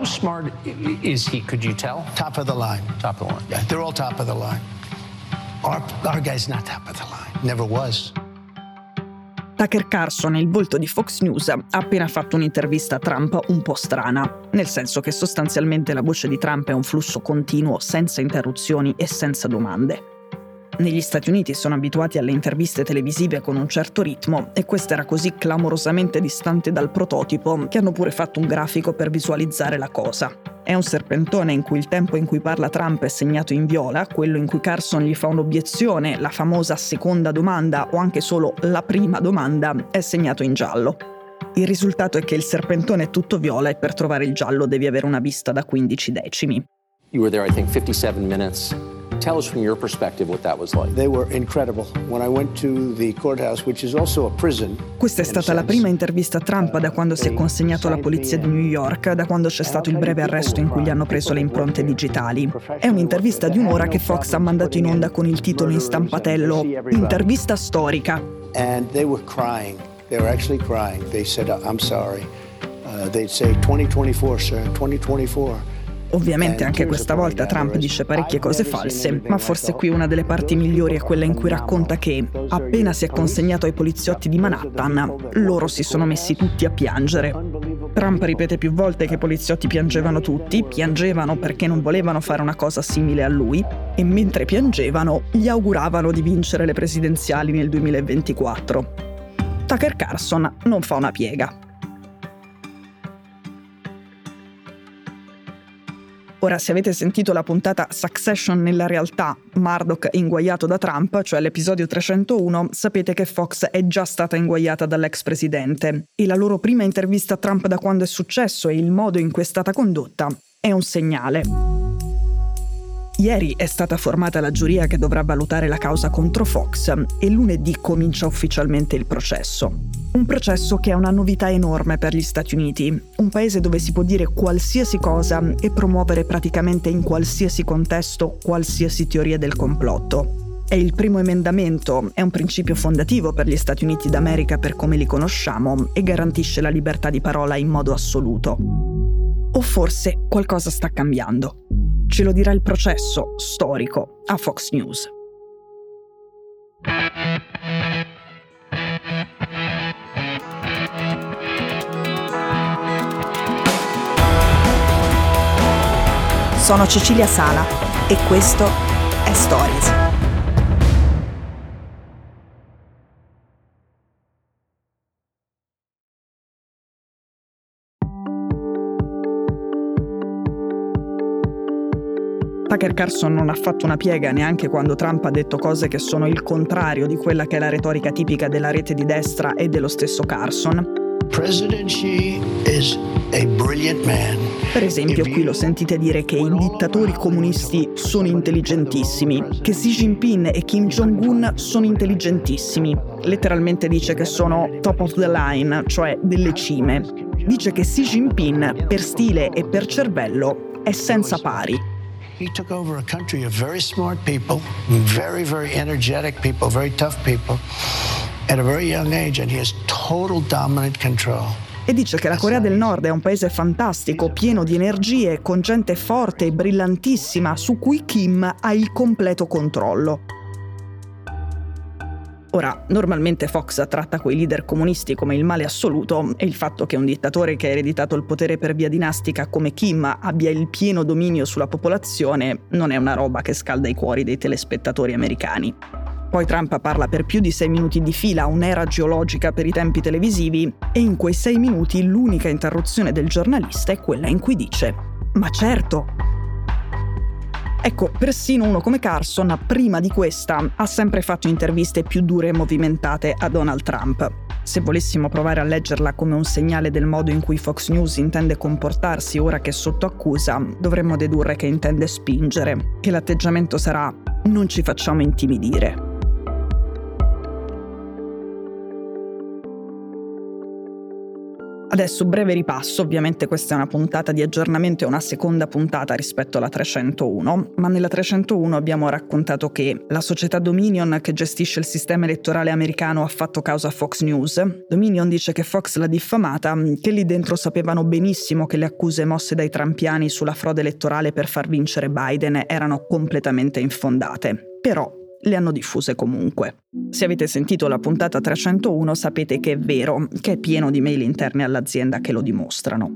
How smart is he, could you tell? Top of the line. Top of the line. Yeah, they're all top of the line. Our guy's not top of the line. Never was. Tucker Carlson, il volto di Fox News, ha appena fatto un'intervista a Trump un po' strana, nel senso che sostanzialmente la voce di Trump è un flusso continuo, senza interruzioni e senza domande. Negli Stati Uniti sono abituati alle interviste televisive con un certo ritmo e questa era così clamorosamente distante dal prototipo che hanno pure fatto un grafico per visualizzare la cosa. È un serpentone in cui il tempo in cui parla Trump è segnato in viola, quello in cui Carson gli fa un'obiezione, la famosa seconda domanda o anche solo la prima domanda, è segnato in giallo. Il risultato è che il serpentone è tutto viola e per trovare il giallo devi avere una vista da 15 decimi. You were there, I think, 57 minutes. Tell us from your perspective what that was like. They were incredible. When I went to the courthouse, which is also a prison. Questa è stata la prima intervista a Trump da quando si è consegnato alla polizia di New York, da quando c'è stato il breve arresto in cui gli hanno preso le impronte digitali. È un'intervista di un'ora che Fox ha mandato in onda con il titolo in stampatello "Intervista storica". And they were crying. They were actually crying. They said, "I'm sorry." They'd say 2024, sir. 2024. Ovviamente anche questa volta Trump dice parecchie cose false, ma forse qui una delle parti migliori è quella in cui racconta che, appena si è consegnato ai poliziotti di Manhattan, loro si sono messi tutti a piangere. Trump ripete più volte che i poliziotti piangevano tutti, piangevano perché non volevano fare una cosa simile a lui, e mentre piangevano gli auguravano di vincere le presidenziali nel 2024. Tucker Carlson non fa una piega. Ora, se avete sentito la puntata Succession nella realtà, Murdoch inguaiato da Trump, cioè l'episodio 301, sapete che Fox è già stata inguaiata dall'ex presidente e la loro prima intervista a Trump da quando è successo e il modo in cui è stata condotta è un segnale. Ieri è stata formata la giuria che dovrà valutare la causa contro Fox e lunedì comincia ufficialmente il processo. Un processo che è una novità enorme per gli Stati Uniti, un paese dove si può dire qualsiasi cosa e promuovere praticamente in qualsiasi contesto qualsiasi teoria del complotto. È il primo emendamento, è un principio fondativo per gli Stati Uniti d'America per come li conosciamo e garantisce la libertà di parola in modo assoluto. O forse qualcosa sta cambiando. Ce lo dirà il processo storico a Fox News. Sono Cecilia Sala e questo è Stories. Tucker Carlson non ha fatto una piega neanche quando Trump ha detto cose che sono il contrario di quella che è la retorica tipica della rete di destra e dello stesso Carlson. President Xi is a brilliant man. Per esempio, qui lo sentite dire che i dittatori comunisti sono intelligentissimi, che Xi Jinping e Kim Jong-un sono intelligentissimi. Letteralmente dice che sono top of the line, cioè delle cime. Dice che Xi Jinping, per stile e per cervello, è senza pari. He took over a country of very smart people, very, very energetic people, very tough people. At a very young age and he has total dominant control. E dice che la Corea del Nord è un paese fantastico, pieno di energie, con gente forte e brillantissima, su cui Kim ha il completo controllo. Ora, normalmente Fox tratta quei leader comunisti come il male assoluto e il fatto che un dittatore che ha ereditato il potere per via dinastica come Kim abbia il pieno dominio sulla popolazione non è una roba che scalda i cuori dei telespettatori americani. Poi Trump parla per più di 6 minuti di fila, un'era geologica per i tempi televisivi, e in quei 6 minuti l'unica interruzione del giornalista è quella in cui dice «Ma certo!». Ecco, persino uno come Carlson, prima di questa, ha sempre fatto interviste più dure e movimentate a Donald Trump. Se volessimo provare a leggerla come un segnale del modo in cui Fox News intende comportarsi ora che è sotto accusa, dovremmo dedurre che intende spingere, che l'atteggiamento sarà «Non ci facciamo intimidire». Adesso breve ripasso, ovviamente questa è una puntata di aggiornamento e una seconda puntata rispetto alla 301, ma nella 301 abbiamo raccontato che la società Dominion, che gestisce il sistema elettorale americano, ha fatto causa a Fox News. Dominion dice che Fox l'ha diffamata, che lì dentro sapevano benissimo che le accuse mosse dai trumpiani sulla frode elettorale per far vincere Biden erano completamente infondate. Però le hanno diffuse comunque. Se avete sentito la puntata 301 sapete che è vero, che è pieno di mail interne all'azienda che lo dimostrano.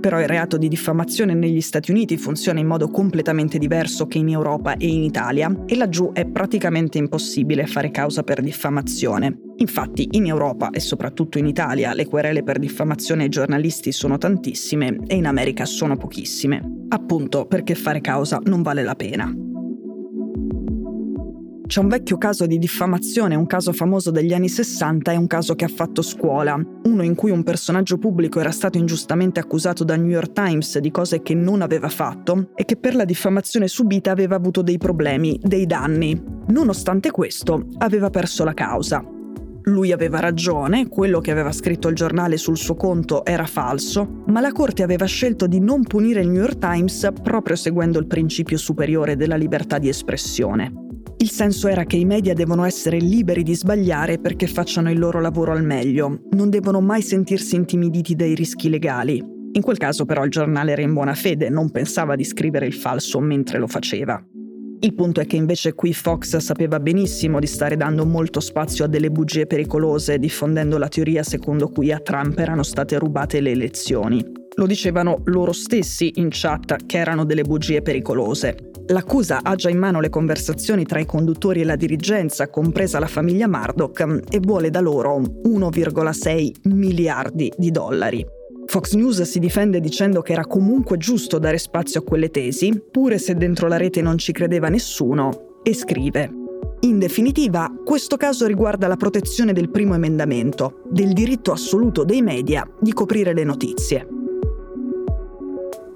Però il reato di diffamazione negli Stati Uniti funziona in modo completamente diverso che in Europa e in Italia, e laggiù è praticamente impossibile fare causa per diffamazione. Infatti in Europa e soprattutto in Italia le querele per diffamazione ai giornalisti sono tantissime e in America sono pochissime, appunto perché fare causa non vale la pena. C'è un vecchio caso di diffamazione, un caso famoso degli anni 60 e un caso che ha fatto scuola, uno in cui un personaggio pubblico era stato ingiustamente accusato da New York Times di cose che non aveva fatto e che per la diffamazione subita aveva avuto dei problemi, dei danni. Nonostante questo, aveva perso la causa. Lui aveva ragione, quello che aveva scritto il giornale sul suo conto era falso, ma la corte aveva scelto di non punire il New York Times proprio seguendo il principio superiore della libertà di espressione. Il senso era che i media devono essere liberi di sbagliare perché facciano il loro lavoro al meglio, non devono mai sentirsi intimiditi dai rischi legali. In quel caso però il giornale era in buona fede, non pensava di scrivere il falso mentre lo faceva. Il punto è che invece qui Fox sapeva benissimo di stare dando molto spazio a delle bugie pericolose, diffondendo la teoria secondo cui a Trump erano state rubate le elezioni. Lo dicevano loro stessi in chat che erano delle bugie pericolose. L'accusa ha già in mano le conversazioni tra i conduttori e la dirigenza, compresa la famiglia Murdoch, e vuole da loro 1,6 miliardi di dollari. Fox News si difende dicendo che era comunque giusto dare spazio a quelle tesi, pure se dentro la rete non ci credeva nessuno, e scrive: in definitiva, questo caso riguarda la protezione del primo emendamento, del diritto assoluto dei media di coprire le notizie.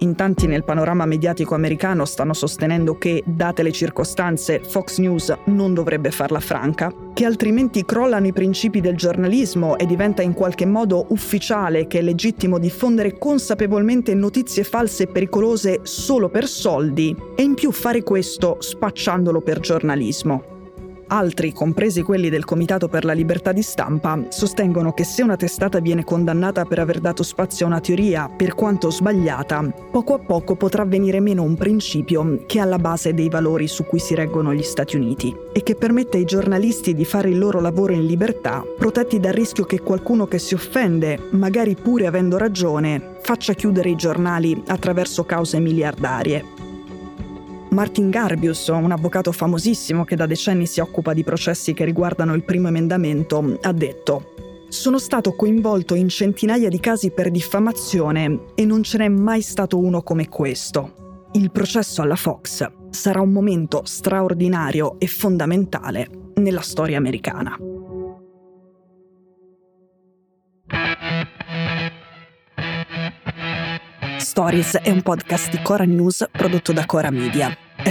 In tanti nel panorama mediatico americano stanno sostenendo che, date le circostanze, Fox News non dovrebbe farla franca, che altrimenti crollano i principi del giornalismo e diventa in qualche modo ufficiale che è legittimo diffondere consapevolmente notizie false e pericolose solo per soldi e in più fare questo spacciandolo per giornalismo. Altri, compresi quelli del Comitato per la Libertà di Stampa, sostengono che se una testata viene condannata per aver dato spazio a una teoria, per quanto sbagliata, poco a poco potrà venire meno un principio che è alla base dei valori su cui si reggono gli Stati Uniti e che permette ai giornalisti di fare il loro lavoro in libertà, protetti dal rischio che qualcuno che si offende, magari pure avendo ragione, faccia chiudere i giornali attraverso cause miliardarie. Martin Garbus, un avvocato famosissimo che da decenni si occupa di processi che riguardano il primo emendamento, ha detto: «Sono stato coinvolto in centinaia di casi per diffamazione e non ce n'è mai stato uno come questo. Il processo alla Fox sarà un momento straordinario e fondamentale nella storia americana». Stories è un podcast di Cora News prodotto da Cora Media. È